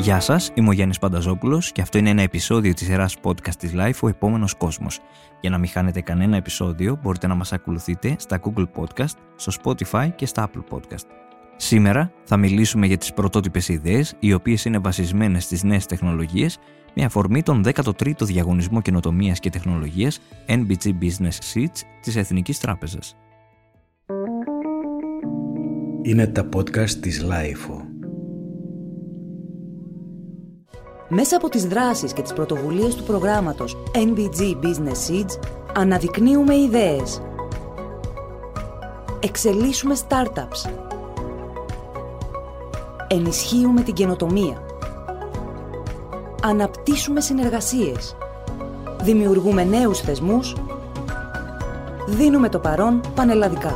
Γεια σας, είμαι ο Γιάννης Πανταζόπουλος και αυτό είναι ένα επεισόδιο της σειράς podcast της Life, ο επόμενος κόσμος. Για να μην χάνετε κανένα επεισόδιο, μπορείτε να μας ακολουθείτε στα Google Podcast, στο Spotify και στα Apple Podcast. Σήμερα θα μιλήσουμε για τις πρωτότυπες ιδέες, οι οποίες είναι βασισμένες στις νέες τεχνολογίες, με αφορμή τον 13ο Διαγωνισμό Καινοτομίας και Τεχνολογίας, NBG Business Seeds της Εθνικής Τράπεζας. Είναι τα podcast της Life. Μέσα από τις δράσεις και τις πρωτοβουλίες του προγράμματος NBG Business Seeds αναδεικνύουμε ιδέες. Εξελίσσουμε startups. Ενισχύουμε την καινοτομία. Αναπτύσσουμε συνεργασίες. Δημιουργούμε νέους θεσμούς. Δίνουμε το παρόν πανελλαδικά.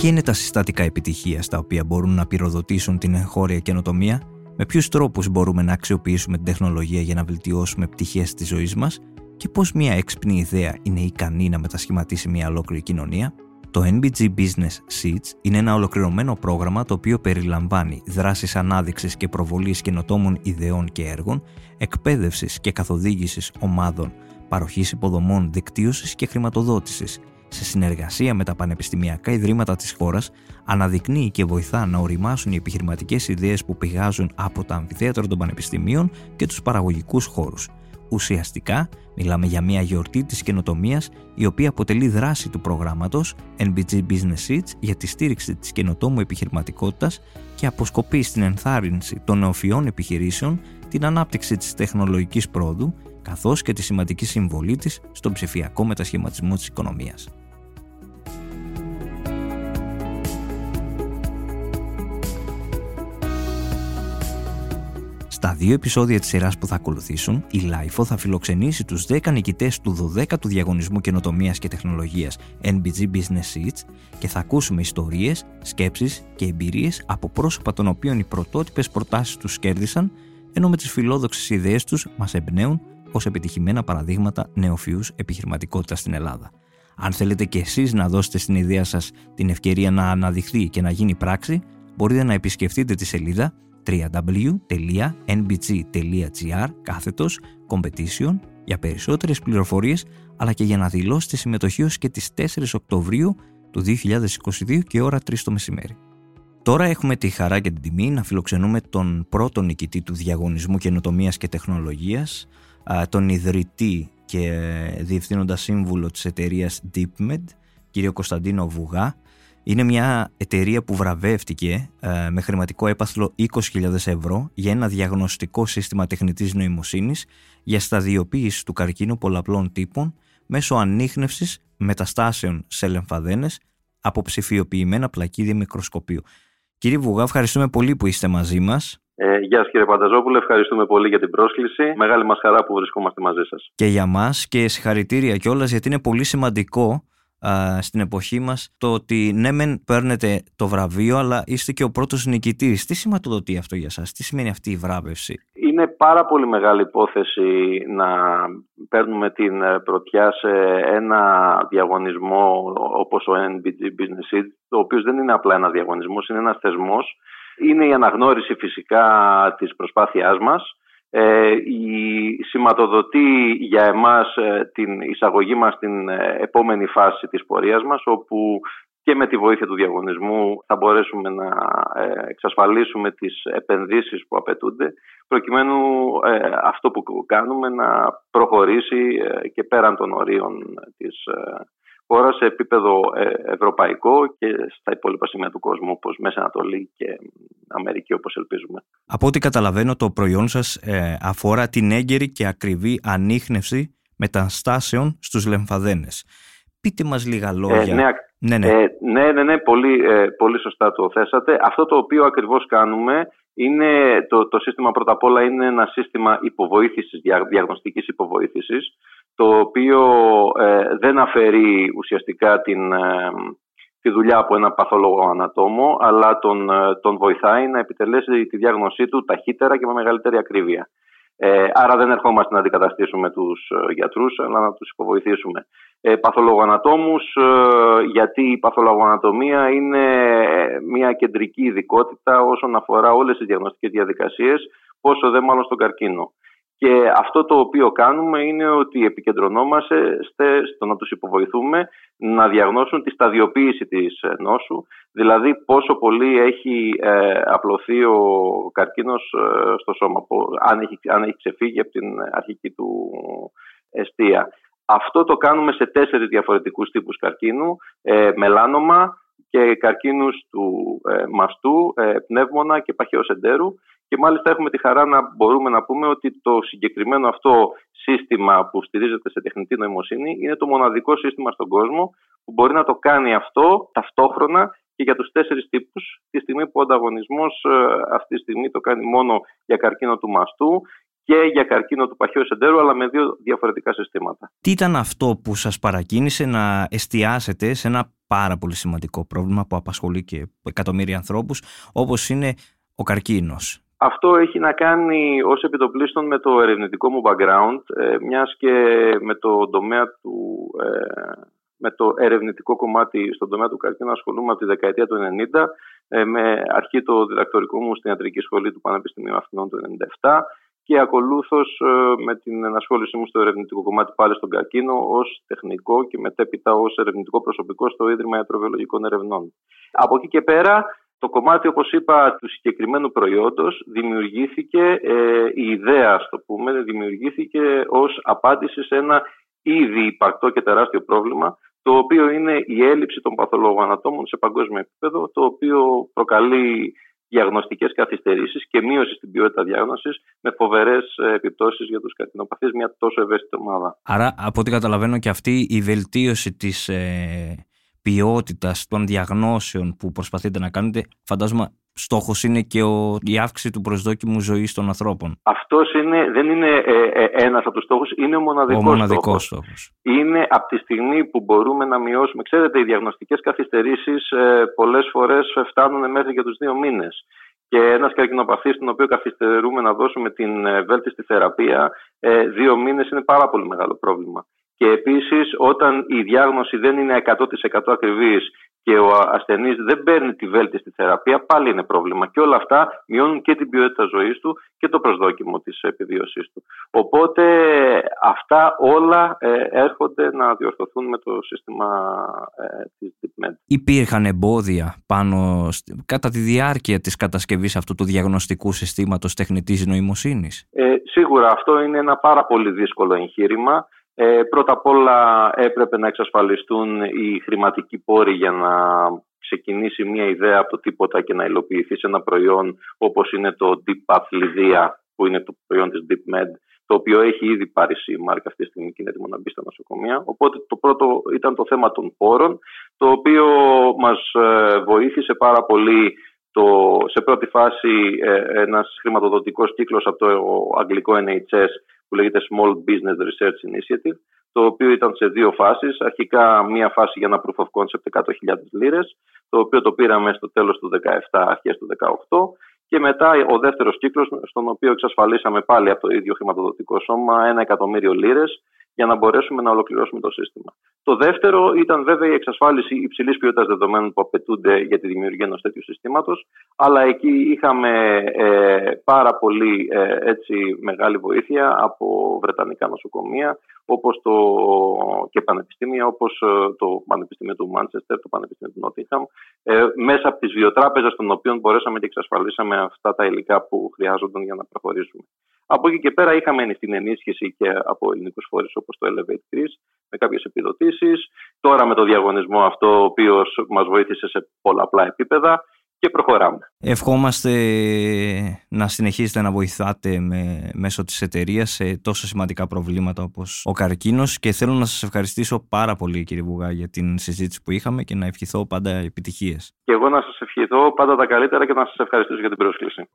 Ποια είναι τα συστατικά επιτυχίας τα οποία μπορούν να πυροδοτήσουν την εγχώρια καινοτομία, με ποιους τρόπους μπορούμε να αξιοποιήσουμε την τεχνολογία για να βελτιώσουμε πτυχές της ζωής μας και πώς μια έξυπνη ιδέα είναι ικανή να μετασχηματίσει μια ολόκληρη κοινωνία. Το NBG Business Seeds είναι ένα ολοκληρωμένο πρόγραμμα το οποίο περιλαμβάνει δράσεις ανάδειξης και προβολής καινοτόμων ιδεών και έργων, εκπαίδευσης και καθοδήγησης ομάδων, παροχής υποδομών, δικτύωσης και χρηματοδότησης. Σε συνεργασία με τα πανεπιστημιακά ιδρύματα της χώρας, αναδεικνύει και βοηθά να οριμάσουν οι επιχειρηματικές ιδέες που πηγάζουν από τα αμφιθέατρα των πανεπιστημίων και τους παραγωγικούς χώρους. Ουσιαστικά, μιλάμε για μια γιορτή της καινοτομίας, η οποία αποτελεί δράση του προγράμματος NBG Business Seeds για τη στήριξη της καινοτόμου επιχειρηματικότητας και αποσκοπεί στην ενθάρρυνση των νεοφυών επιχειρήσεων, την ανάπτυξη της τεχνολογικής πρόοδου, καθώς και τη σημαντική συμβολή της στον ψηφιακό μετασχηματισμό της οικονομίας. Στα δύο επεισόδια της σειράς που θα ακολουθήσουν, η Life θα φιλοξενήσει τους 10 νικητές του 12ου Διαγωνισμού Καινοτομίας και Τεχνολογίας NBG Business Seeds και θα ακούσουμε ιστορίες, σκέψεις και εμπειρίες από πρόσωπα των οποίων οι πρωτότυπες προτάσεις τους κέρδισαν, ενώ με τις φιλόδοξες ιδέες τους μας εμπνέουν ως επιτυχημένα παραδείγματα νεοφυούς επιχειρηματικότητας στην Ελλάδα. Αν θέλετε και εσείς να δώσετε στην ιδέα σας την ευκαιρία να αναδειχθεί και να γίνει πράξη, μπορείτε να επισκεφτείτε τη σελίδα www.nbg.gr/competition για περισσότερες πληροφορίες, αλλά και για να δηλώσετε συμμετοχή ως και τις 4 Οκτωβρίου του 2022 και ώρα 3 το μεσημέρι. Τώρα έχουμε τη χαρά και την τιμή να φιλοξενούμε τον πρώτο νικητή του Διαγωνισμού Καινοτομίας και Τεχνολογίας, τον ιδρυτή και διευθύνοντα σύμβουλο της εταιρείας DeepMed, κύριο Κωνσταντίνο Βουγά. Είναι μια εταιρεία που βραβεύτηκε με χρηματικό έπαθλο 20.000 ευρώ για ένα διαγνωστικό σύστημα τεχνητής νοημοσύνης για σταδιοποίηση του καρκίνου πολλαπλών τύπων μέσω ανίχνευσης μεταστάσεων σε λεμφαδένες από ψηφιοποιημένα πλακίδια μικροσκοπίου. Κύριε Βουγά, ευχαριστούμε πολύ που είστε μαζί μας. Γεια σας κύριε Πανταζόπουλε, ευχαριστούμε πολύ για την πρόσκληση. Μεγάλη μας χαρά που βρισκόμαστε μαζί σας. Και για μας και συγχαρητήρια κιόλας, γιατί είναι πολύ σημαντικό στην εποχή μας το ότι ναι μεν παίρνετε το βραβείο, αλλά είστε και ο πρώτος νικητής. Τι σηματοδοτεί αυτό για σας, τι σημαίνει αυτή η βράβευση? Είναι πάρα πολύ μεγάλη υπόθεση να παίρνουμε την πρωτιά σε ένα διαγωνισμό όπως ο NBG Business Seeds, το οποίο δεν είναι απλά ένα διαγωνισμός, είναι ένας θεσμός. Είναι η αναγνώριση φυσικά της προσπάθειάς μας. Σηματοδοτεί για εμάς την εισαγωγή μας στην επόμενη φάση της πορείας μας, όπου και με τη βοήθεια του διαγωνισμού θα μπορέσουμε να εξασφαλίσουμε τις επενδύσεις που απαιτούνται, προκειμένου αυτό που κάνουμε να προχωρήσει και πέραν των ορίων της χώρας σε επίπεδο ευρωπαϊκό και στα υπόλοιπα σημεία του κόσμου, όπως Μέση Ανατολή και Αμερική, όπως ελπίζουμε. Από ό,τι καταλαβαίνω, το προϊόν σας αφορά την έγκαιρη και ακριβή ανίχνευση μεταστάσεων στους λεμφαδένες. Πείτε μας λίγα λόγια. Πολύ σωστά το θέσατε. Αυτό το οποίο ακριβώς κάνουμε είναι το σύστημα, πρώτα απ' όλα είναι ένα σύστημα υποβοήθησης, διαγνωστικής υποβοήθησης, το οποίο δεν αφαιρεί ουσιαστικά τη δουλειά από έναν παθολόγο ανατόμο, αλλά τον βοηθάει να επιτελέσει τη διάγνωσή του ταχύτερα και με μεγαλύτερη ακρίβεια. Άρα δεν ερχόμαστε να αντικαταστήσουμε τους γιατρούς, αλλά να τους υποβοηθήσουμε. Παθολογοανατόμους, γιατί η παθολογοανατομία είναι μια κεντρική ειδικότητα όσον αφορά όλες τις διαγνωστικές διαδικασίες, πόσο δε μάλλον στον καρκίνο. Και αυτό το οποίο κάνουμε είναι ότι επικεντρωνόμαστε στο να τους υποβοηθούμε να διαγνώσουν τη σταδιοποίηση της νόσου, δηλαδή πόσο πολύ έχει απλωθεί ο καρκίνος στο σώμα, αν έχει ξεφύγει από την αρχική του εστία. Αυτό το κάνουμε σε 4 διαφορετικούς τύπους καρκίνου, μελάνομα και καρκίνους του μαστού, πνεύμονα και παχαιός εντέρου. Και μάλιστα έχουμε τη χαρά να μπορούμε να πούμε ότι το συγκεκριμένο αυτό σύστημα που στηρίζεται σε τεχνητή νοημοσύνη είναι το μοναδικό σύστημα στον κόσμο που μπορεί να το κάνει αυτό ταυτόχρονα και για τους 4 τύπους, τη στιγμή που ο ανταγωνισμός αυτή τη στιγμή το κάνει μόνο για καρκίνο του μαστού και για καρκίνο του παχαιός εντέρου, αλλά με 2 διαφορετικά συστήματα. Τι ήταν αυτό που σας παρακίνησε να εστιάσετε σε ένα πάρα πολύ σημαντικό πρόβλημα που απασχολεί και εκατομμύρια ανθρώπους, όπως είναι ο καρκίνος? Αυτό έχει να κάνει ως επιτοπλίστων με το ερευνητικό μου background, μιας και με το ερευνητικό κομμάτι στον τομέα του καρκίνου ασχολούμαι από τη δεκαετία του 90, με αρχή το διδακτορικό μου στην ιατρική σχολή του Πανεπιστημίου Αθηνών του 97 και ακολούθως με την ενασχόλησή μου στο ερευνητικό κομμάτι πάλι στον καρκίνο ως τεχνικό και μετέπειτα ως ερευνητικό προσωπικό στο Ίδρυμα Ιατροβιολογικών Ερευνών. Από εκεί και πέρα, το κομμάτι, όπως είπα, του συγκεκριμένου προϊόντος δημιουργήθηκε, η ιδέα, ας το πούμε, δημιουργήθηκε ως απάντηση σε ένα ήδη υπαρκτό και τεράστιο πρόβλημα, το οποίο είναι η έλλειψη των παθολογοανατόμων σε παγκόσμιο επίπεδο, το οποίο προκαλεί διαγνωστικές καθυστερήσεις και μείωση στην ποιότητα διάγνωσης με φοβερές επιπτώσεις για τους καρκινοπαθείς, μια τόσο ευαίσθητη ομάδα. Άρα, από ό,τι καταλαβαίνω, και αυτή η βελτίωση της ποιότητας των διαγνώσεων που προσπαθείτε να κάνετε, φαντάζομαι στόχος είναι και η αύξηση του προσδόκιμου ζωής των ανθρώπων. Αυτός δεν είναι ένας από τους στόχους, είναι ο μοναδικός στόχος. Είναι από τη στιγμή που μπορούμε να μειώσουμε. Ξέρετε, οι διαγνωστικές καθυστερήσεις πολλές φορές φτάνουν μέχρι και τους 2 μήνες. Και ένας καρκινοπαθής, στον οποίο καθυστερούμε να δώσουμε την βέλτιστη θεραπεία, 2 μήνες είναι πάρα πολύ μεγάλο πρόβλημα. Και επίσης, όταν η διάγνωση δεν είναι 100% ακριβής και ο ασθενής δεν παίρνει τη βέλτιστη θεραπεία, πάλι είναι πρόβλημα. Και όλα αυτά μειώνουν και την ποιότητα ζωής του και το προσδόκιμο της επιβίωσής του. Οπότε αυτά όλα έρχονται να διορθωθούν με το σύστημα της DeepMed. Υπήρχαν εμπόδια κατά τη διάρκεια της κατασκευής αυτού του διαγνωστικού συστήματος τεχνητής νοημοσύνης? Σίγουρα αυτό είναι ένα πάρα πολύ δύσκολο εγχείρημα. Πρώτα απ' όλα έπρεπε να εξασφαλιστούν οι χρηματικοί πόροι για να ξεκινήσει μια ιδέα από το τίποτα και να υλοποιηθεί σε ένα προϊόν όπως είναι το Deep Path Lidia, που είναι το προϊόν της DeepMed, το οποίο έχει ήδη πάρει η μάρκα αυτή τη στιγμή και είναι έτοιμο να μπει στα νοσοκομεία. Οπότε το πρώτο ήταν το θέμα των πόρων, το οποίο μας βοήθησε πάρα πολύ. Σε πρώτη φάση ένας χρηματοδοτικός κύκλος από το αγγλικό NHS που λέγεται Small Business Research Initiative, το οποίο ήταν σε 2 φάσεις. Αρχικά μία φάση για ένα proof of concept 100.000 λίρες, το οποίο το πήραμε στο τέλος του 2017, αρχές του 2018. Και μετά ο δεύτερος κύκλος, στον οποίο εξασφαλίσαμε πάλι από το ίδιο χρηματοδοτικό σώμα 1.000.000 λίρες για να μπορέσουμε να ολοκληρώσουμε το σύστημα. Το δεύτερο ήταν βέβαια η εξασφάλιση υψηλής ποιότητας δεδομένων που απαιτούνται για τη δημιουργία ενός τέτοιου συστήματος, αλλά εκεί είχαμε πάρα πολύ μεγάλη βοήθεια από βρετανικά νοσοκομεία και πανεπιστήμια, όπως το Πανεπιστήμιο του Μάντσεστερ, το Πανεπιστήμιο του Νότιχαμ, μέσα από τις βιοτράπεζες των οποίων μπορέσαμε και εξασφαλίσαμε αυτά τα υλικά που χρειάζονταν για να προχωρήσουμε. Από εκεί και πέρα είχαμε την ενίσχυση και από ελληνικούς φορείς όπως το Elevate 3 με κάποιες επιδοτήσεις. Τώρα με το διαγωνισμό αυτό, ο οποίος μας βοήθησε σε πολλαπλά επίπεδα, και προχωράμε. Ευχόμαστε να συνεχίσετε να βοηθάτε μέσω της εταιρείας σε τόσο σημαντικά προβλήματα όπως ο καρκίνος, και θέλω να σας ευχαριστήσω πάρα πολύ, κύριε Βουγά, για την συζήτηση που είχαμε και να ευχηθώ πάντα επιτυχίες. Και εγώ να σας ευχηθώ πάντα τα καλύτερα και να σας ευχαριστήσω για την πρόσκληση.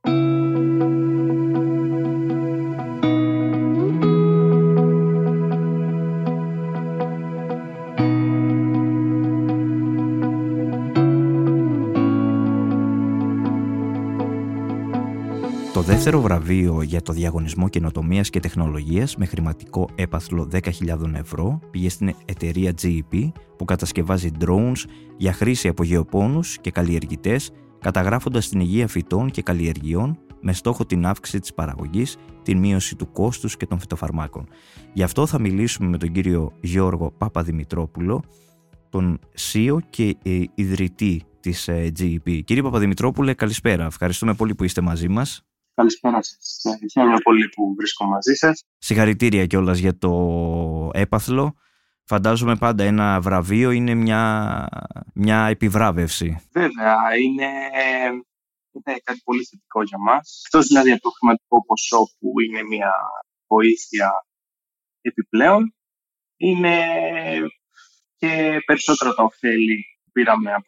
δεύτερο βραβείο για το Διαγωνισμό Καινοτομίας και Τεχνολογίας με χρηματικό έπαθλο 10.000 ευρώ πήγε στην εταιρεία GEP που κατασκευάζει drones για χρήση από γεωπόνους και καλλιεργητές, καταγράφοντας την υγεία φυτών και καλλιεργειών με στόχο την αύξηση της παραγωγής, την μείωση του κόστους και των φυτοφαρμάκων. Γι' αυτό θα μιλήσουμε με τον κύριο Γιώργο Παπαδημητρόπουλο, τον CEO και ιδρυτή της GEP. Κύριε Παπαδημητρόπουλε, καλησπέρα. Ευχαριστούμε πολύ που είστε μαζί μας. Καλησπέρα σας. Ευχαριστούμε πολύ που βρίσκομαι μαζί σας. Συγχαρητήρια κιόλας για το έπαθλο. Φαντάζομαι πάντα ένα βραβείο είναι μια επιβράβευση. Βέβαια, είναι κάτι πολύ θετικό για μας. Εκτός δηλαδή από το χρηματικό ποσό που είναι μια βοήθεια επιπλέον, είναι και περισσότερα τα ωφέλη που πήραμε από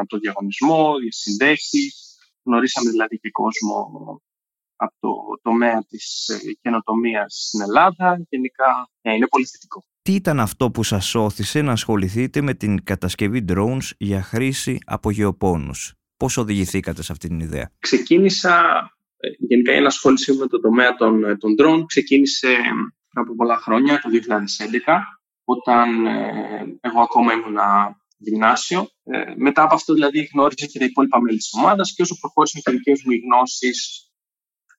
από το διαγωνισμό, οι συνδέσεις. Γνωρίσαμε δηλαδή και κόσμο από το τομέα της καινοτομίας στην Ελλάδα. Γενικά είναι πολύ θετικό. Τι ήταν αυτό που σας όθησε να ασχοληθείτε με την κατασκευή drones για χρήση από γεωπόνους? Πώς οδηγηθήκατε σε αυτή την ιδέα? Γενικά η ενασχόλησή μου με τον τομέα των drones ξεκίνησε πριν από πολλά χρόνια, το 2011, όταν εγώ ακόμα ήμουνα γυμνάσιο. Μετά από αυτό δηλαδή γνώριζα και τα υπόλοιπα μέλη της ομάδας και όσο προχώρησαν οι δικές μου γνώσεις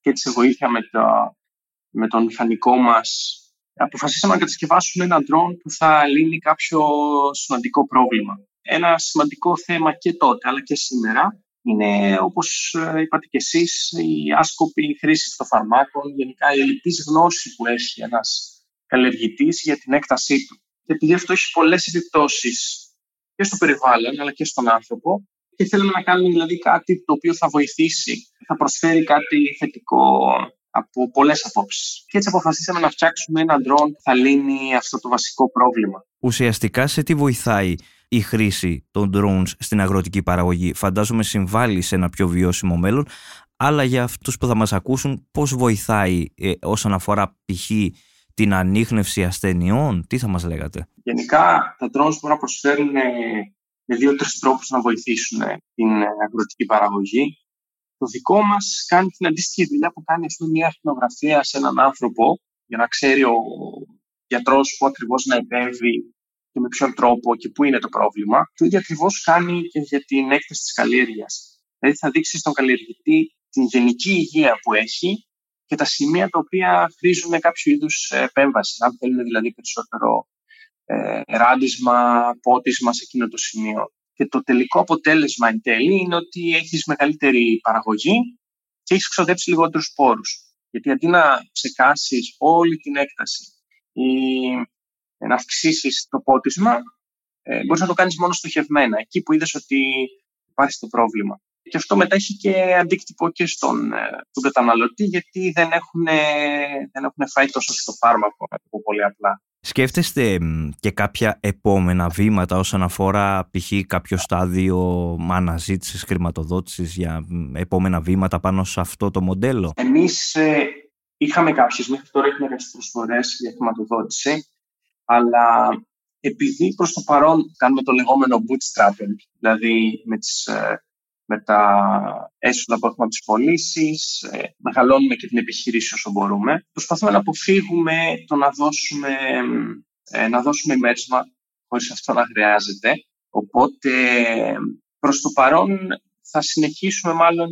και τη βοήθεια με τον μηχανικό μας, αποφασίσαμε να κατασκευάσουμε ένα drone που θα λύνει κάποιο σημαντικό πρόβλημα. Ένα σημαντικό θέμα και τότε, αλλά και σήμερα, είναι, όπως είπατε και εσείς, η άσκοπη χρήση των φαρμάκων, γενικά η ελλειπής γνώση που έχει ένας καλλιεργητής για την έκτασή του. Και επειδή αυτό έχει πολλές επιπτώσεις και στο περιβάλλον, αλλά και στον άνθρωπο, και θέλουμε να κάνουμε δηλαδή κάτι το οποίο θα βοηθήσει, θα προσφέρει κάτι θετικό από πολλές απόψεις. Και έτσι αποφασίσαμε να φτιάξουμε ένα drone που θα λύνει αυτό το βασικό πρόβλημα. Ουσιαστικά σε τι βοηθάει η χρήση των drones στην αγροτική παραγωγή? Φαντάζομαι συμβάλλει σε ένα πιο βιώσιμο μέλλον, αλλά για αυτούς που θα μας ακούσουν, πώς βοηθάει όσον αφορά π.χ. την ανίχνευση ασθενειών? Τι θα μας λέγατε? Γενικά τα drones μπορούν να προσφέρουν με δύο-τρεις τρόπους να βοηθήσουν την αγροτική παραγωγή. Το δικό μας κάνει την αντίστοιχη δουλειά που κάνει μια ακτινογραφία σε έναν άνθρωπο, για να ξέρει ο γιατρός πού ακριβώς να επέμβει και με ποιον τρόπο και πού είναι το πρόβλημα. Το ίδιο ακριβώς κάνει και για την έκταση της καλλιέργειας. Δηλαδή θα δείξει στον καλλιεργητή την γενική υγεία που έχει και τα σημεία τα οποία χρήζουν κάποιο είδους επέμβαση. Αν θέλουν δηλαδή περισσότερο ράντισμα, πότισμα σε εκείνο το σημείο. Και το τελικό αποτέλεσμα εν τέλει είναι ότι έχεις μεγαλύτερη παραγωγή και έχεις ξοδέψει λιγότερους σπόρους. Γιατί αντί να ψεκάσεις όλη την έκταση ή να αυξήσεις το πότισμα, μπορείς να το κάνεις μόνο στοχευμένα, εκεί που είδες ότι υπάρχει το πρόβλημα. Και αυτό μετά έχει και αντίκτυπο και στον καταναλωτή, γιατί δεν έχουν φάει τόσο στο φάρμακο, να το πω πολύ απλά. Σκέφτεστε και κάποια επόμενα βήματα όσον αφορά π.χ. κάποιο στάδιο αναζήτησης χρηματοδότησης για επόμενα βήματα πάνω σε αυτό το μοντέλο? Εμείς είχαμε κάποιες, μέχρι τώρα έχουμε κάποιες προσφορές για χρηματοδότηση, αλλά επειδή προς το παρόν κάνουμε το λεγόμενο bootstrapping, δηλαδή με τα έσοδα που έχουμε από τις πωλήσεις, μεγαλώνουμε και την επιχείρηση όσο μπορούμε. Προσπαθούμε να αποφύγουμε το να δώσουμε μέρσμα χωρίς αυτό να χρειάζεται. Οπότε, προς το παρόν, θα συνεχίσουμε μάλλον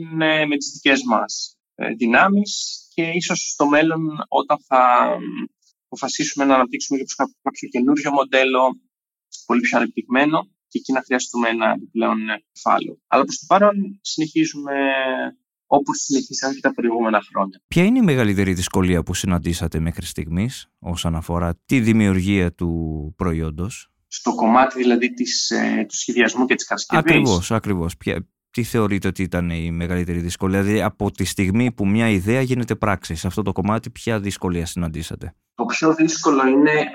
με τις δικές μας δυνάμεις και ίσως στο μέλλον, όταν θα αποφασίσουμε να αναπτύξουμε κάποιο καινούριο μοντέλο, πολύ πιο ανεπτυγμένο, και εκεί να χρειαστούμε ένα επιπλέον κεφάλαιο. Αλλά προς το παρόν συνεχίζουμε όπως συνεχίσαμε και τα προηγούμενα χρόνια. Ποια είναι η μεγαλύτερη δυσκολία που συναντήσατε μέχρι στιγμής όσον αφορά τη δημιουργία του προϊόντος? Στο κομμάτι δηλαδή του σχεδιασμού και της κατασκευής. Ακριβώς. Τι θεωρείτε ότι ήταν η μεγαλύτερη δυσκολία? Δηλαδή από τη στιγμή που μια ιδέα γίνεται πράξη, σε αυτό το κομμάτι ποια δυσκολία συναντήσατε? Το πιο δύσκολο είναι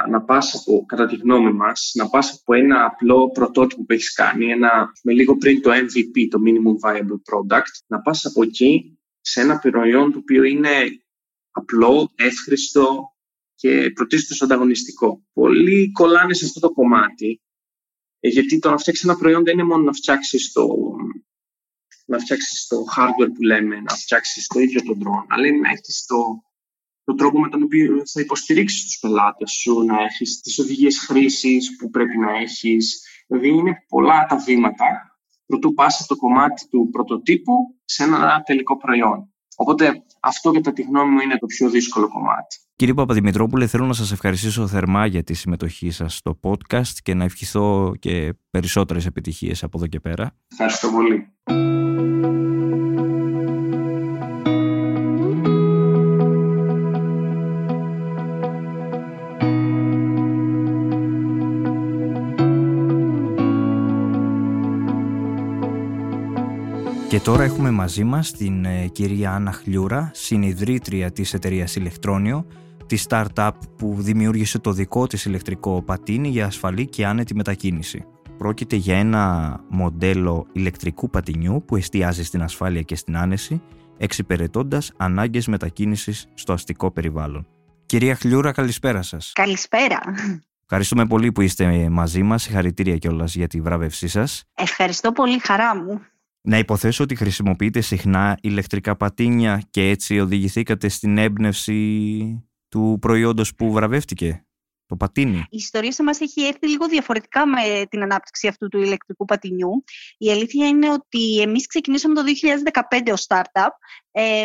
κατά τη γνώμη μας, να πας από ένα απλό πρωτότυπο που έχεις κάνει, με λίγο πριν το MVP, το Minimum Viable Product, να πας από εκεί σε ένα προϊόν το οποίο είναι απλό, εύχρηστο και πρωτίστως ανταγωνιστικό. Πολλοί κολλάνε σε αυτό το κομμάτι, γιατί το να φτιάξεις ένα προϊόν δεν είναι μόνο να φτιάξεις να φτιάξεις το hardware που λέμε, να φτιάξεις το ίδιο τον drone, αλλά να έχεις το τρόπο με τον οποίο θα υποστηρίξεις τους πελάτες σου, να έχεις τις οδηγίες χρήσης που πρέπει να έχεις. Δηλαδή είναι πολλά τα βήματα προτού πας από το κομμάτι του πρωτοτύπου σε ένα τελικό προϊόν. Οπότε αυτό κατά τη γνώμη μου είναι το πιο δύσκολο κομμάτι. Κύριε Παπαδημητρόπουλε, θέλω να σας ευχαριστήσω θερμά για τη συμμετοχή σας στο podcast και να ευχηθώ και περισσότερες επιτυχίες από εδώ και πέρα. Ευχαριστώ πολύ. Και τώρα έχουμε μαζί μας την κυρία Άννα Χλιούρα, συνιδρύτρια της εταιρείας Ηλεκτρόνιο, τη startup που δημιούργησε το δικό της ηλεκτρικό πατίνι για ασφαλή και άνετη μετακίνηση. Πρόκειται για ένα μοντέλο ηλεκτρικού πατινιού που εστιάζει στην ασφάλεια και στην άνεση, εξυπηρετώντας ανάγκες μετακίνησης στο αστικό περιβάλλον. Κυρία Χλιούρα, καλησπέρα σας. Καλησπέρα. Ευχαριστούμε πολύ που είστε μαζί μας. Συγχαρητήρια κιόλας για τη βράβευσή σας. Ευχαριστώ πολύ, χαρά μου. Να υποθέσω ότι χρησιμοποιείτε συχνά ηλεκτρικά πατίνια και έτσι οδηγηθήκατε στην έμπνευση του προϊόντος που βραβεύτηκε, το πατίνι. Η ιστορία σε μας έχει έρθει λίγο διαφορετικά με την ανάπτυξη αυτού του ηλεκτρικού πατινιού. Η αλήθεια είναι ότι εμείς ξεκινήσαμε το 2015 ως startup,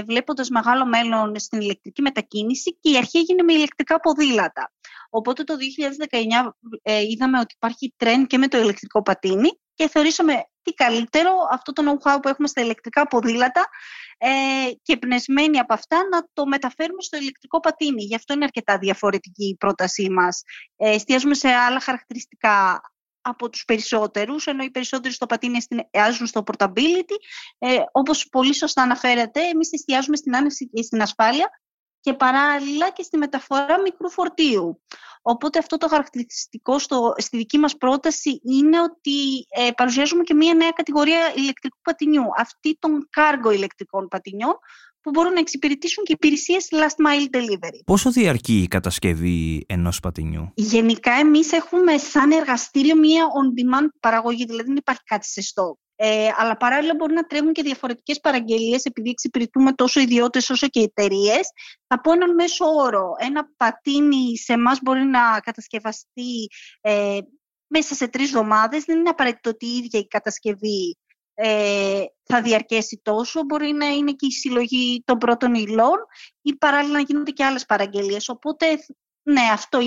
βλέποντας μεγάλο μέλλον στην ηλεκτρική μετακίνηση και η αρχή έγινε με ηλεκτρικά ποδήλατα. Οπότε το 2019 είδαμε ότι υπάρχει τρέν και με το ηλεκτρικό πατίνι και θεωρήσαμε τι καλύτερο αυτό το know-how που έχουμε στα ηλεκτρικά ποδήλατα και εμπνευσμένοι από αυτά να το μεταφέρουμε στο ηλεκτρικό πατίνι. Γι' αυτό είναι αρκετά διαφορετική η πρότασή μας. Εστιάζουμε σε άλλα χαρακτηριστικά από τους περισσότερους, ενώ οι περισσότεροι στο πατίνι εστιάζουν στο portability. Όπως πολύ σωστά αναφέρατε, εμείς εστιάζουμε στην άνεση και στην ασφάλεια και παράλληλα και στη μεταφορά μικρού φορτίου. Οπότε αυτό το χαρακτηριστικό στη δική μας πρόταση είναι ότι παρουσιάζουμε και μία νέα κατηγορία ηλεκτρικού πατινιού, αυτή των cargo ηλεκτρικών πατινιών, που μπορούν να εξυπηρετήσουν και υπηρεσίες last mile delivery. Πόσο διαρκεί η κατασκευή ενός πατινιού? Γενικά εμείς έχουμε σαν εργαστήριο μία on-demand παραγωγή, δηλαδή δεν υπάρχει κάτι σε στόκ. Αλλά παράλληλα μπορεί να τρέχουν και διαφορετικές παραγγελίες, επειδή εξυπηρετούμε τόσο ιδιώτες όσο και εταιρείες. Θα πω έναν μέσο όρο. Ένα πατίνι σε εμάς μπορεί να κατασκευαστεί μέσα σε 3 εβδομάδες. Δεν είναι απαραίτητο ότι η ίδια η κατασκευή θα διαρκέσει τόσο. Μπορεί να είναι και η συλλογή των πρώτων υλών ή παράλληλα να γίνονται και άλλες παραγγελίες. Οπότε, ναι, αυτό.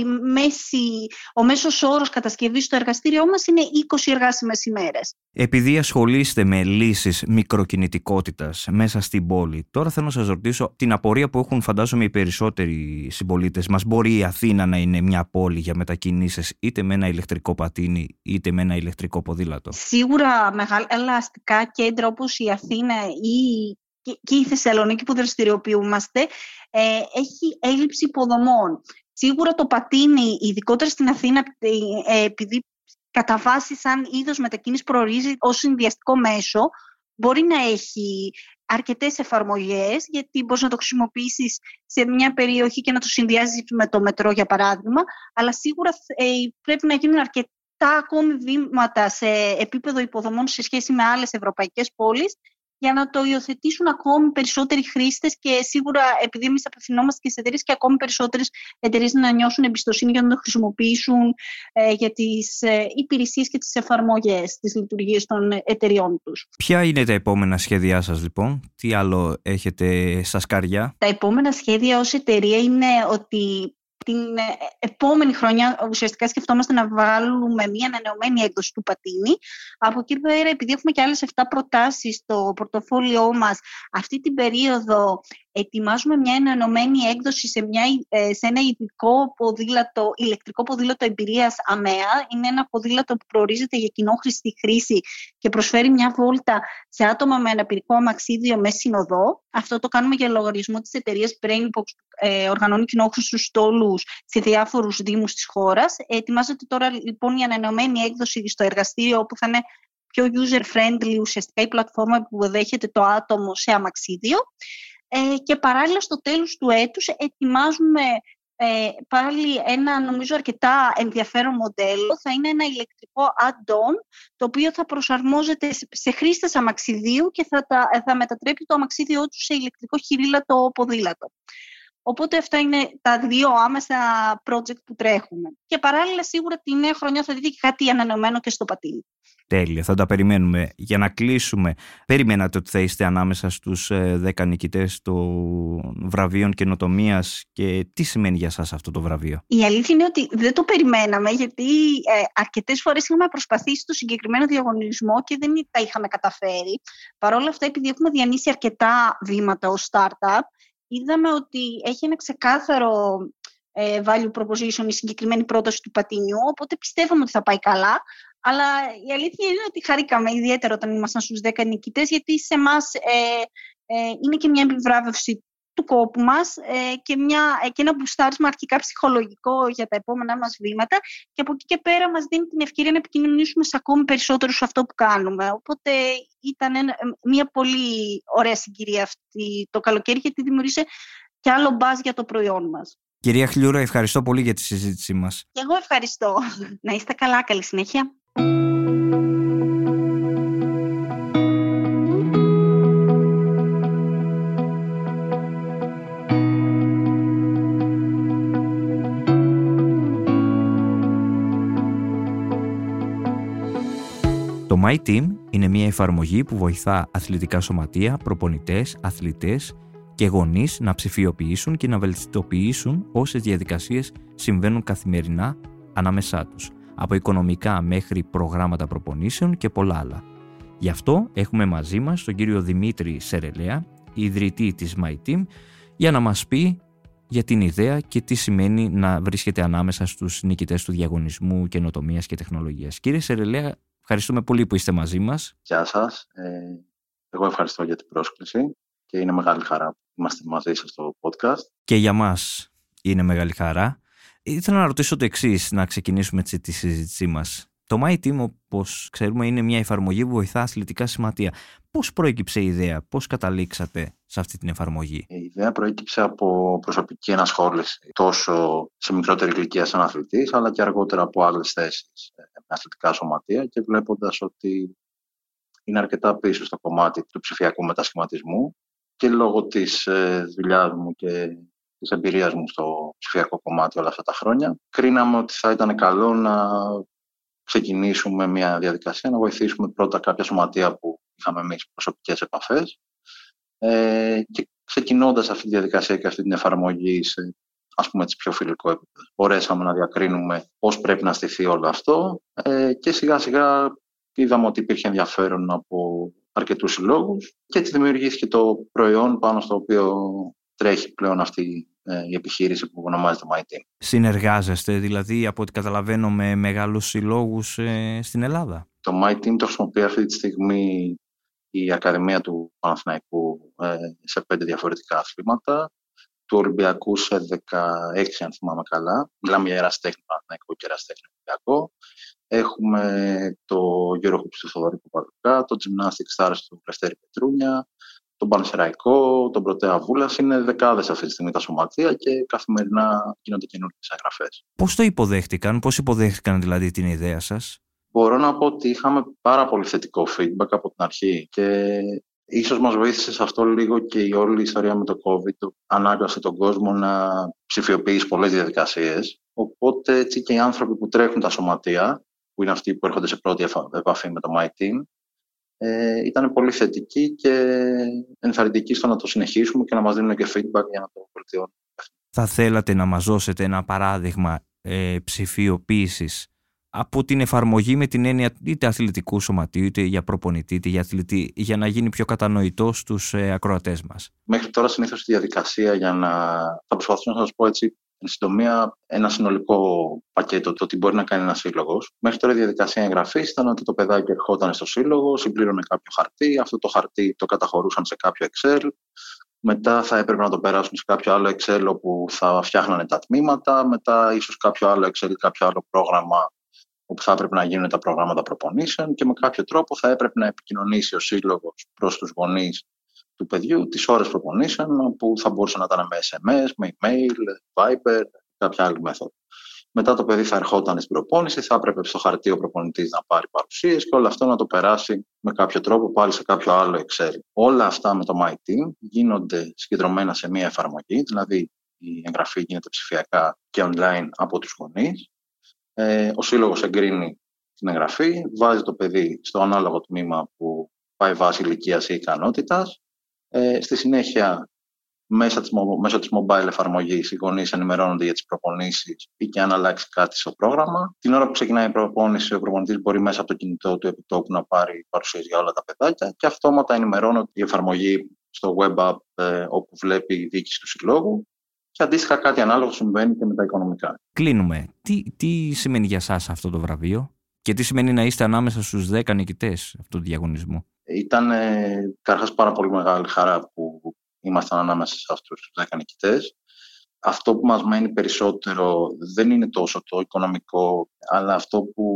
Ο μέσος όρος κατασκευής στο εργαστήριό μας είναι 20 εργάσιμες ημέρες. Επειδή ασχολείστε με λύσεις μικροκινητικότητας μέσα στην πόλη, τώρα θέλω να σας ρωτήσω την απορία που έχουν φαντάζομαι οι περισσότεροι συμπολίτες μας. Μπορεί η Αθήνα να είναι μια πόλη για μετακινήσεις είτε με ένα ηλεκτρικό πατίνι είτε με ένα ηλεκτρικό ποδήλατο? Σίγουρα μεγάλα αστικά κέντρα όπως η Αθήνα και η Θεσσαλονίκη που δραστηριοποιούμαστε έχει έλλειψη υποδομών. Σίγουρα το πατίνι, ειδικότερα στην Αθήνα, επειδή κατά βάση σαν είδος μετακίνησης προορίζει ως συνδυαστικό μέσο, μπορεί να έχει αρκετές εφαρμογές, γιατί μπορείς να το χρησιμοποιήσεις σε μια περιοχή και να το συνδυάζεις με το μετρό, για παράδειγμα, αλλά σίγουρα πρέπει να γίνουν αρκετά ακόμη βήματα σε επίπεδο υποδομών σε σχέση με άλλες ευρωπαϊκές πόλεις, για να το υιοθετήσουν ακόμη περισσότεροι χρήστες και σίγουρα, επειδή εμείς απευθυνόμαστε και σε εταιρείες και ακόμη περισσότερες εταιρείες να νιώσουν εμπιστοσύνη για να το χρησιμοποιήσουν για τις υπηρεσίες και τις εφαρμογές, τις λειτουργίες των εταιρειών τους. Ποια είναι τα επόμενα σχέδιά σας λοιπόν? Τι άλλο έχετε στα σκαριά? Τα επόμενα σχέδια ως εταιρεία είναι ότι την επόμενη χρονιά ουσιαστικά σκεφτόμαστε να βάλουμε μια ανανεωμένη έκδοση του πατίνι. Από εκεί πέρα, επειδή έχουμε και άλλες 7 προτάσεις στο πορτοφόλιό μας, αυτή την περίοδο ετοιμάζουμε μια ανανεωμένη έκδοση σε ένα ειδικό ποδήλατο, ηλεκτρικό ποδήλατο εμπειρίας αμαία. Είναι ένα ποδήλατο που προορίζεται για κοινόχρηστη χρήση και προσφέρει μια βόλτα σε άτομα με αναπηρικό αμαξίδιο με συνοδό. Αυτό το κάνουμε για λογαριασμό της εταιρείας Brainbox, οργανώνει κοινόχρηστους στόλους σε διάφορους δήμους της χώρας. Ετοιμάζεται τώρα λοιπόν η ανανεωμένη έκδοση στο εργαστήριο, όπου θα είναι πιο user-friendly ουσιαστικά η πλατφόρμα που δέχεται το άτομο σε αμαξίδιο. Και παράλληλα στο τέλος του έτους ετοιμάζουμε πάλι ένα νομίζω αρκετά ενδιαφέρον μοντέλο θα είναι ένα ηλεκτρικό add-on το οποίο θα προσαρμόζεται σε χρήστες αμαξιδίου και θα μετατρέπει το αμαξίδιό τους σε ηλεκτρικό χειρίλατο ποδήλατο. Οπότε αυτά είναι τα δύο άμεσα project που τρέχουμε. Και παράλληλα σίγουρα τη νέα χρονιά θα δείτε και κάτι ανανεωμένο και στο πατήλι. Τέλεια, θα τα περιμένουμε. Για να κλείσουμε, περιμένατε ότι θα είστε ανάμεσα στους 10 νικητές των βραβείων καινοτομίας και τι σημαίνει για σας αυτό το βραβείο? Η αλήθεια είναι ότι δεν το περιμέναμε γιατί αρκετές φορές είχαμε προσπαθήσει το συγκεκριμένο διαγωνισμό και δεν τα είχαμε καταφέρει. Παρ' όλα αυτά, επειδή έχουμε διανύσει αρκετά βήματα ως startup, είδαμε ότι έχει ένα ξεκάθαρο value proposition η συγκεκριμένη πρόταση του πατινιού, οπότε πιστεύαμε ότι θα πάει καλά. Αλλά η αλήθεια είναι ότι χαρήκαμε ιδιαίτερα όταν ήμασταν στους 10 νικητές, γιατί σε εμάς είναι και μια επιβράβευση του κόπου μας και ένα μπουστάρισμα αρχικά ψυχολογικό για τα επόμενά μας βήματα και από εκεί και πέρα μας δίνει την ευκαιρία να επικοινωνήσουμε σε ακόμη περισσότερο σε αυτό που κάνουμε. Οπότε ήταν μια πολύ ωραία συγκυρία αυτή το καλοκαίρι γιατί δημιουργήσε και άλλο μπάζ για το προϊόν μας. Κυρία Χλιούρα, ευχαριστώ πολύ για τη συζήτησή μας. Και εγώ ευχαριστώ. Να είστε καλά, καλή συνέχεια. Το MyTeam είναι μια εφαρμογή που βοηθά αθλητικά σωματεία, προπονητές, αθλητές και γονείς να ψηφιοποιήσουν και να βελτιστοποιήσουν όσες διαδικασίες συμβαίνουν καθημερινά ανάμεσά τους, από οικονομικά μέχρι προγράμματα προπονήσεων και πολλά άλλα. Γι' αυτό έχουμε μαζί μας τον κύριο Δημήτρη Σερελέα, ιδρυτή της MyTeam, για να μας πει για την ιδέα και τι σημαίνει να βρίσκεται ανάμεσα στους νικητές του διαγωνισμού καινοτομίας και τεχνολογίας. Κύριε Σερελέα, ευχαριστούμε πολύ που είστε μαζί μας. Γεια σας. Εγώ ευχαριστώ για την πρόσκληση και είναι μεγάλη χαρά που είμαστε μαζί σας στο podcast. Και για μας είναι μεγάλη χαρά. Ήθελα να ρωτήσω το εξής, να ξεκινήσουμε τη συζήτησή μας. Το MyTeam, όπως ξέρουμε, είναι μια εφαρμογή που βοηθά αθλητικά σωματεία. Πώς προέκυψε η ιδέα, πώς καταλήξατε σε αυτή την εφαρμογή? Η ιδέα προέκυψε από προσωπική ενασχόληση τόσο σε μικρότερη ηλικία σαν αθλητής, αλλά και αργότερα από άλλες θέσεις με αθλητικά σωματεία και βλέποντας ότι είναι αρκετά πίσω στο κομμάτι του ψηφιακού μετασχηματισμού και λόγω της δουλειάς μου και της εμπειρίας μου στο ψηφιακό κομμάτι όλα αυτά τα χρόνια, κρίναμε ότι θα ήταν καλό να ξεκινήσουμε μια διαδικασία, να βοηθήσουμε πρώτα κάποια σωματεία που είχαμε εμείς προσωπικές επαφές και ξεκινώντας αυτή τη διαδικασία και αυτή την εφαρμογή σε, ας πούμε, πιο φιλικό επίπεδο, μπορέσαμε να διακρίνουμε πώς πρέπει να στηθεί όλο αυτό και σιγά σιγά είδαμε ότι υπήρχε ενδιαφέρον από αρκετούς συλλόγους και έτσι δημιουργήθηκε το προϊόν πάνω στο οποίο τρέχει πλέον αυτή η επιχείρηση που ονομάζεται MyTeam. Συνεργάζεστε δηλαδή, από ό,τι καταλαβαίνω, με μεγάλους συλλόγους στην Ελλάδα? Το MyTeam το χρησιμοποιεί αυτή τη στιγμή η Ακαδημία του Παναθηναϊκού σε 5 διαφορετικά αθλήματα, του Ολυμπιακού σε 16 αν θυμάμαι καλά, μιλάμε για ερασιτέχνη Παναθηναϊκό και ερασιτέχνη Ολυμπιακό. Έχουμε το Γιώργο Χουψηφοδωρή Καπαρδουκά, το Τζυμνάστη Κστάς του Κραστέρη Πετρούνια, τον Πανσεραϊκό, τον Πρωτέα Βούλας. Είναι δεκάδες αυτή τη στιγμή τα σωματεία και καθημερινά γίνονται καινούργιες εγγραφές. Πώς υποδέχτηκαν δηλαδή την ιδέα σας? Μπορώ να πω ότι είχαμε πάρα πολύ θετικό feedback από την αρχή και ίσως μας βοήθησε σε αυτό λίγο και η όλη η ιστορία με το COVID. Ανάγκασε τον κόσμο να ψηφιοποιήσει πολλές διαδικασίες. Οπότε έτσι και οι άνθρωποι που τρέχουν τα σωματεία, που είναι αυτοί που έρχονται σε πρώτη επαφή με το MyTeam, ήταν πολύ θετική και ενθαρρυντική στο να το συνεχίσουμε και να μας δίνουν και feedback για να το βελτιώνουμε. Θα θέλατε να μας δώσετε ένα παράδειγμα ψηφιοποίησης από την εφαρμογή με την έννοια είτε αθλητικού σωματείου, είτε για προπονητή, είτε για αθλητή, για να γίνει πιο κατανοητό στους ακροατές μας? Μέχρι τώρα συνήθως η διαδικασία θα προσπαθήσω να σας πω έτσι, εν συντομία, ένα συνολικό πακέτο, το τι μπορεί να κάνει ένας σύλλογος. Μέχρι τώρα η διαδικασία εγγραφής ήταν ότι το παιδάκι ερχόταν στο σύλλογο, συμπλήρωνε κάποιο χαρτί, αυτό το χαρτί το καταχωρούσαν σε κάποιο Excel, μετά θα έπρεπε να το περάσουν σε κάποιο άλλο Excel όπου θα φτιάχνανε τα τμήματα, μετά ίσως κάποιο άλλο Excel ή κάποιο άλλο πρόγραμμα όπου θα έπρεπε να γίνουν τα προγράμματα προπονήσεων και με κάποιο τρόπο θα έπρεπε να επικοινωνήσει ο σύλλογος προς τους γονείς του παιδιού τις ώρες προπονήσεων που θα μπορούσαν να ήταν με SMS, με email, Viber, κάποια άλλη μέθοδο. Μετά το παιδί θα ερχόταν στην προπόνηση, θα έπρεπε στο χαρτί ο προπονητής να πάρει παρουσίες και όλο αυτό να το περάσει με κάποιο τρόπο πάλι σε κάποιο άλλο Excel. Όλα αυτά με το MyTeam γίνονται συγκεντρωμένα σε μία εφαρμογή, δηλαδή η εγγραφή γίνεται ψηφιακά και online από τους γονείς. Ο σύλλογος εγκρίνει την εγγραφή, βάζει το παιδί στο ανάλογο τμήμα που πάει βάση ηλικίας ή ικανότητας. Στη συνέχεια, μέσω της mobile εφαρμογής, οι γονείς ενημερώνονται για τις προπονήσεις ή και αν αλλάξει κάτι στο πρόγραμμα. Την ώρα που ξεκινάει η προπόνηση, ο προπονητής μπορεί μέσα από το κινητό του επιτόπου να πάρει παρουσίες για όλα τα παιδάκια και αυτόματα ενημερώνονται η εφαρμογή στο web app όπου βλέπει η διοίκηση του συλλόγου. Και αντίστοιχα κάτι ανάλογο συμβαίνει και με τα οικονομικά. Κλείνουμε. Τι σημαίνει για σας αυτό το βραβείο και τι σημαίνει να είστε ανάμεσα στους 10 νικητές αυτού του διαγωνισμού? Ήταν καταρχάς πάρα πολύ μεγάλη χαρά που ήμασταν ανάμεσα σε αυτούς τους 10 νικητές. Αυτό που μας μένει περισσότερο δεν είναι τόσο το οικονομικό, αλλά αυτό που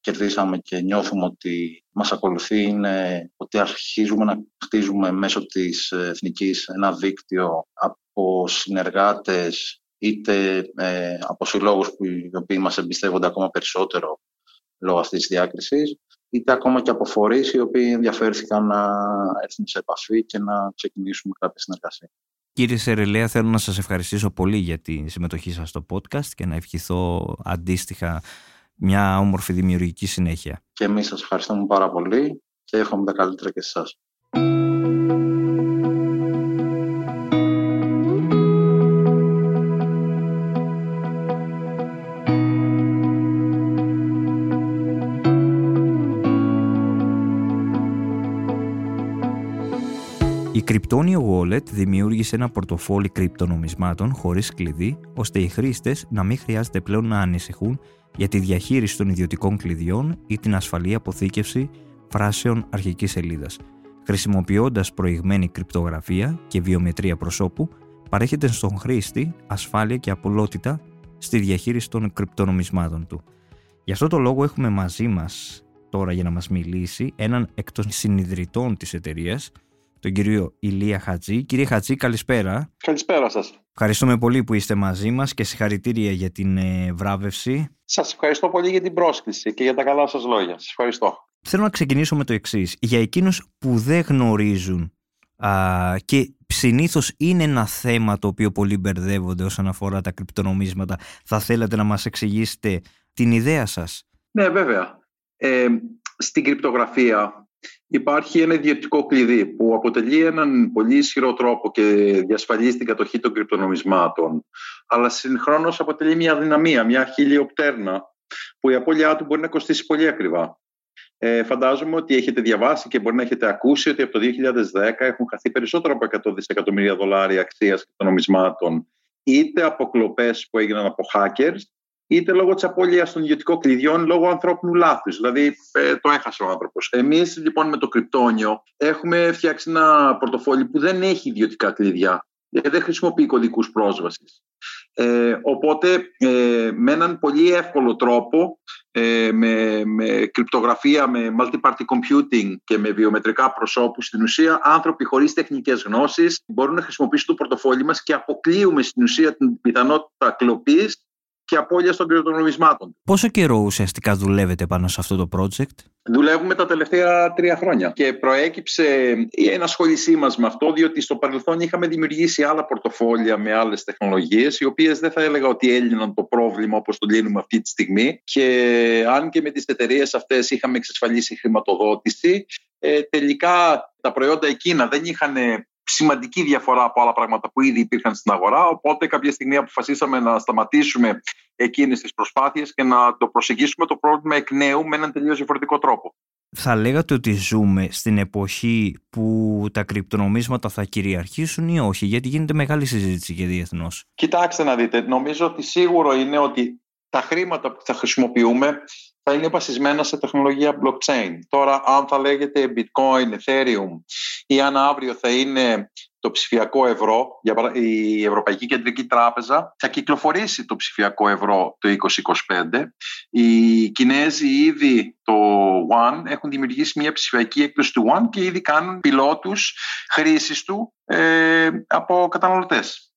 κερδίσαμε και νιώθουμε ότι μας ακολουθεί είναι ότι αρχίζουμε να χτίζουμε μέσω της Εθνικής ένα δίκτυο από συνεργάτες είτε από συλλόγους που οι οποίοι μας εμπιστεύονται ακόμα περισσότερο λόγω αυτής της διάκρισης, είτε ακόμα και από φορείς οι οποίοι ενδιαφέρθηκαν να έρθουν σε επαφή και να ξεκινήσουμε κάποια συνεργασία. Κύριε Σερελέα, θέλω να σας ευχαριστήσω πολύ για τη συμμετοχή σας στο podcast και να ευχηθώ αντίστοιχα μια όμορφη δημιουργική συνέχεια. Και εμείς σας ευχαριστούμε πάρα πολύ και εύχομαι τα καλύτερα και σε εσάς. Η Kryptonio Wallet δημιούργησε ένα πορτοφόλι κρυπτονομισμάτων χωρίς κλειδί, ώστε οι χρήστες να μην χρειάζεται πλέον να ανησυχούν για τη διαχείριση των ιδιωτικών κλειδιών ή την ασφαλή αποθήκευση φράσεων αρχικής σελίδας. Χρησιμοποιώντας προηγμένη κρυπτογραφία και βιομετρία προσώπου, παρέχεται στον χρήστη ασφάλεια και απολότητα στη διαχείριση των κρυπτονομισμάτων του. Γι' αυτό το λόγο έχουμε μαζί μας τώρα για να μας μιλήσει έναν εκ των συνιδρυτών της εταιρείας, τον κύριο Ηλία Χατζή. Κύριε Χατζή, καλησπέρα. Καλησπέρα σας. Ευχαριστούμε πολύ που είστε μαζί μας και συγχαρητήρια για την βράβευση. Σας ευχαριστώ πολύ για την πρόσκληση και για τα καλά σας λόγια. Σας ευχαριστώ. Θέλω να ξεκινήσω με το εξής. Για εκείνους που δεν γνωρίζουν και συνήθως είναι ένα θέμα το οποίο πολύ μπερδεύονται όσον αφορά τα κρυπτονομίσματα, θα θέλατε να μας εξηγήσετε την ιδέα σας? Ναι, βέβαια. Στην κρυπτογραφία υπάρχει ένα ιδιωτικό κλειδί που αποτελεί έναν πολύ ισχυρό τρόπο και διασφαλίζει την κατοχή των κρυπτονομισμάτων. Αλλά συγχρόνως αποτελεί μια αδυναμία, μια χιλιοπτέρνα, που η απώλειά του μπορεί να κοστίσει πολύ ακριβά. Φαντάζομαι ότι έχετε διαβάσει και μπορεί να έχετε ακούσει ότι από το 2010 έχουν χαθεί περισσότερο από 100 δισεκατομμύρια δολάρια αξίας κρυπτονομισμάτων, είτε από κλοπές που έγιναν από hackers, είτε λόγω της απώλειας των ιδιωτικών κλειδιών λόγω ανθρώπινου λάθους. Δηλαδή το έχασε ο άνθρωπος. Εμείς λοιπόν με το Kryptonio έχουμε φτιάξει ένα πορτοφόλι που δεν έχει ιδιωτικά κλειδιά και δεν χρησιμοποιεί κωδικούς πρόσβασης. Οπότε με έναν πολύ εύκολο τρόπο, με κρυπτογραφία, με multi-party computing και με βιομετρικά προσώπου, στην ουσία άνθρωποι χωρίς τεχνικές γνώσεις μπορούν να χρησιμοποιήσουν το πορτοφόλι μας και αποκλείουμε στην ουσία την πιθανότητα κλοπής και απώλεια των κρυπτονομισμάτων. Πόσο καιρό ουσιαστικά δουλεύετε πάνω σε αυτό το project? Δουλεύουμε τα τελευταία 3 χρόνια και προέκυψε η ενασχόλησή μας με αυτό, διότι στο παρελθόν είχαμε δημιουργήσει άλλα πορτοφόλια με άλλες τεχνολογίες, οι οποίες δεν θα έλεγα ότι έλυναν το πρόβλημα όπως το λύνουμε αυτή τη στιγμή. Και αν και με τις εταιρείες αυτές είχαμε εξασφαλίσει χρηματοδότηση, τελικά τα προϊόντα εκείνα δεν είχαν σημαντική διαφορά από άλλα πράγματα που ήδη υπήρχαν στην αγορά, οπότε κάποια στιγμή αποφασίσαμε να σταματήσουμε εκείνες τις προσπάθειες και να το προσεγγίσουμε το πρόβλημα εκ νέου με έναν τελείως διαφορετικό τρόπο. Θα λέγατε ότι ζούμε στην εποχή που τα κρυπτονομίσματα θα κυριαρχήσουν ή όχι? Γιατί γίνεται μεγάλη συζήτηση και διεθνώς. Κοιτάξτε να δείτε, νομίζω ότι σίγουρο είναι ότι τα χρήματα που θα χρησιμοποιούμε θα είναι βασισμένα σε τεχνολογία blockchain. Τώρα, αν θα λέγεται bitcoin, ethereum ή αν αύριο θα είναι το ψηφιακό ευρώ, η Ευρωπαϊκή Κεντρική Τράπεζα θα κυκλοφορήσει το ψηφιακό ευρώ το 2025. Οι Κινέζοι ήδη το Yuan έχουν δημιουργήσει μια ψηφιακή έκδοση του Yuan και ήδη κάνουν πιλότους χρήσης του από καταναλωτές.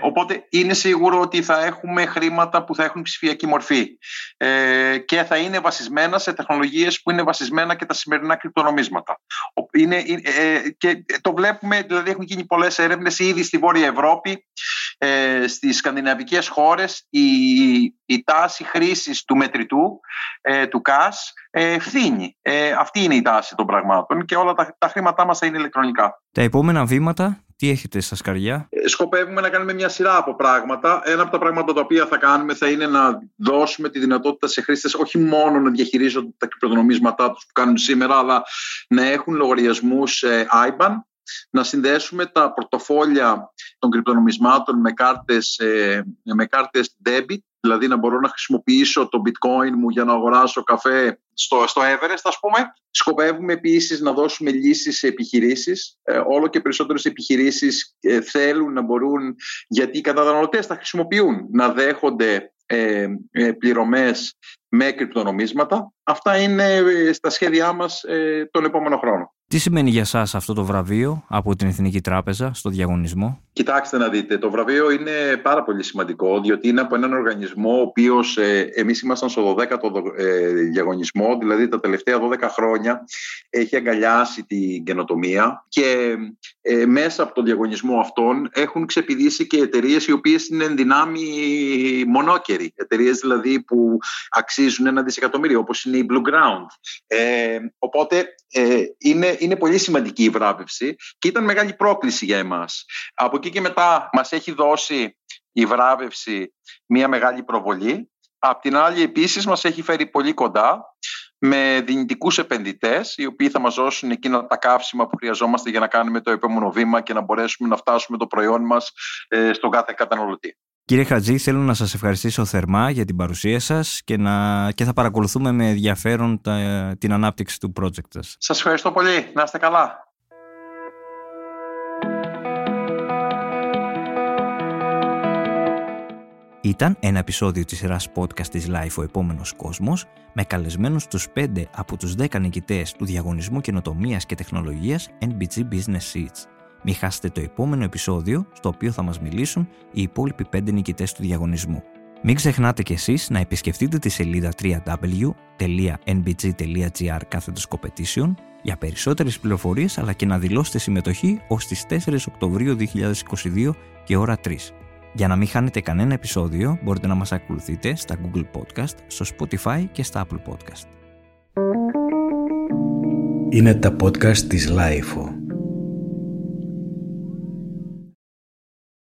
Οπότε είναι σίγουρο ότι θα έχουμε χρήματα που θα έχουν ψηφιακή μορφή και θα είναι βασισμένα σε τεχνολογίες που είναι βασισμένα και τα σημερινά κρυπτονομίσματα. Και το βλέπουμε, δηλαδή έχουν γίνει πολλές έρευνες ήδη στη Βόρεια Ευρώπη, στις σκανδιναβικές χώρες η τάση χρήσης του μετρητού, του ΚΑΣ, φθήνει. Αυτή είναι η τάση των πραγμάτων και όλα τα χρήματά μας θα είναι ηλεκτρονικά. Τα επόμενα βήματα... Τι έχετε στα σκαριά? Σκοπεύουμε να κάνουμε μια σειρά από πράγματα. Ένα από τα πράγματα τα οποία θα κάνουμε θα είναι να δώσουμε τη δυνατότητα σε χρήστες όχι μόνο να διαχειρίζονται τα κρυπτονομίσματά τους που κάνουν σήμερα, αλλά να έχουν λογαριασμούς IBAN, να συνδέσουμε τα πορτοφόλια των κρυπτονομισμάτων με κάρτες debit, δηλαδή να μπορώ να χρησιμοποιήσω το bitcoin μου για να αγοράσω καφέ στο Everest, ας πούμε. Σκοπεύουμε επίσης να δώσουμε λύσεις σε επιχειρήσεις. Όλο και περισσότερες επιχειρήσεις θέλουν να μπορούν, γιατί οι καταναλωτές τα χρησιμοποιούν, να δέχονται πληρωμές με κρυπτονομίσματα. Αυτά είναι στα σχέδιά μας τον επόμενο χρόνο. Τι σημαίνει για σας αυτό το βραβείο από την Εθνική Τράπεζα στο διαγωνισμό? Κοιτάξτε να δείτε, το βραβείο είναι πάρα πολύ σημαντικό, διότι είναι από έναν οργανισμό ο οποίος εμείς ήμασταν στο 12ο διαγωνισμό, δηλαδή τα τελευταία 12 χρόνια έχει αγκαλιάσει την καινοτομία και μέσα από τον διαγωνισμό αυτόν έχουν ξεπηδήσει και εταιρείες οι οποίες είναι εν δυνάμει μονόκεροι, εταιρείες δηλαδή που αξίζουν 1 δισεκατομμύριο, όπως είναι η Blue Ground. Οπότε είναι πολύ σημαντική η βράβευση και ήταν μεγάλη πρόκληση για εμάς. Από εκεί και μετά μας έχει δώσει η βράβευση μια μεγάλη προβολή. Απ' την άλλη επίσης μας έχει φέρει πολύ κοντά με δυνητικούς επενδυτές, οι οποίοι θα μας δώσουν εκείνα τα καύσιμα που χρειαζόμαστε για να κάνουμε το επόμενο βήμα και να μπορέσουμε να φτάσουμε το προϊόν μας στον κάθε καταναλωτή. Κύριε Χατζή, θέλω να σας ευχαριστήσω θερμά για την παρουσία σας και θα παρακολουθούμε με ενδιαφέρον την ανάπτυξη του project σας. Σας ευχαριστώ πολύ. Να είστε καλά. Ήταν ένα επεισόδιο της σειράς podcast της Life ο Επόμενος Κόσμος, με καλεσμένους τους 5 από τους 10 νικητές του Διαγωνισμού Καινοτομίας και Τεχνολογίας NBG Business Seeds. Μην χάσετε το επόμενο επεισόδιο, στο οποίο θα μας μιλήσουν οι υπόλοιποι 5 νικητές του διαγωνισμού. Μην ξεχνάτε κι εσείς να επισκεφτείτε τη σελίδα www.nbg.gr/competition για περισσότερες πληροφορίες, αλλά και να δηλώσετε συμμετοχή ως τις 4 Οκτωβρίου 2022 και ώρα 3. Για να μην χάνετε κανένα επεισόδιο, μπορείτε να μας ακολουθείτε στα Google Podcast, στο Spotify και στα Apple Podcast. Είναι τα podcast της Life.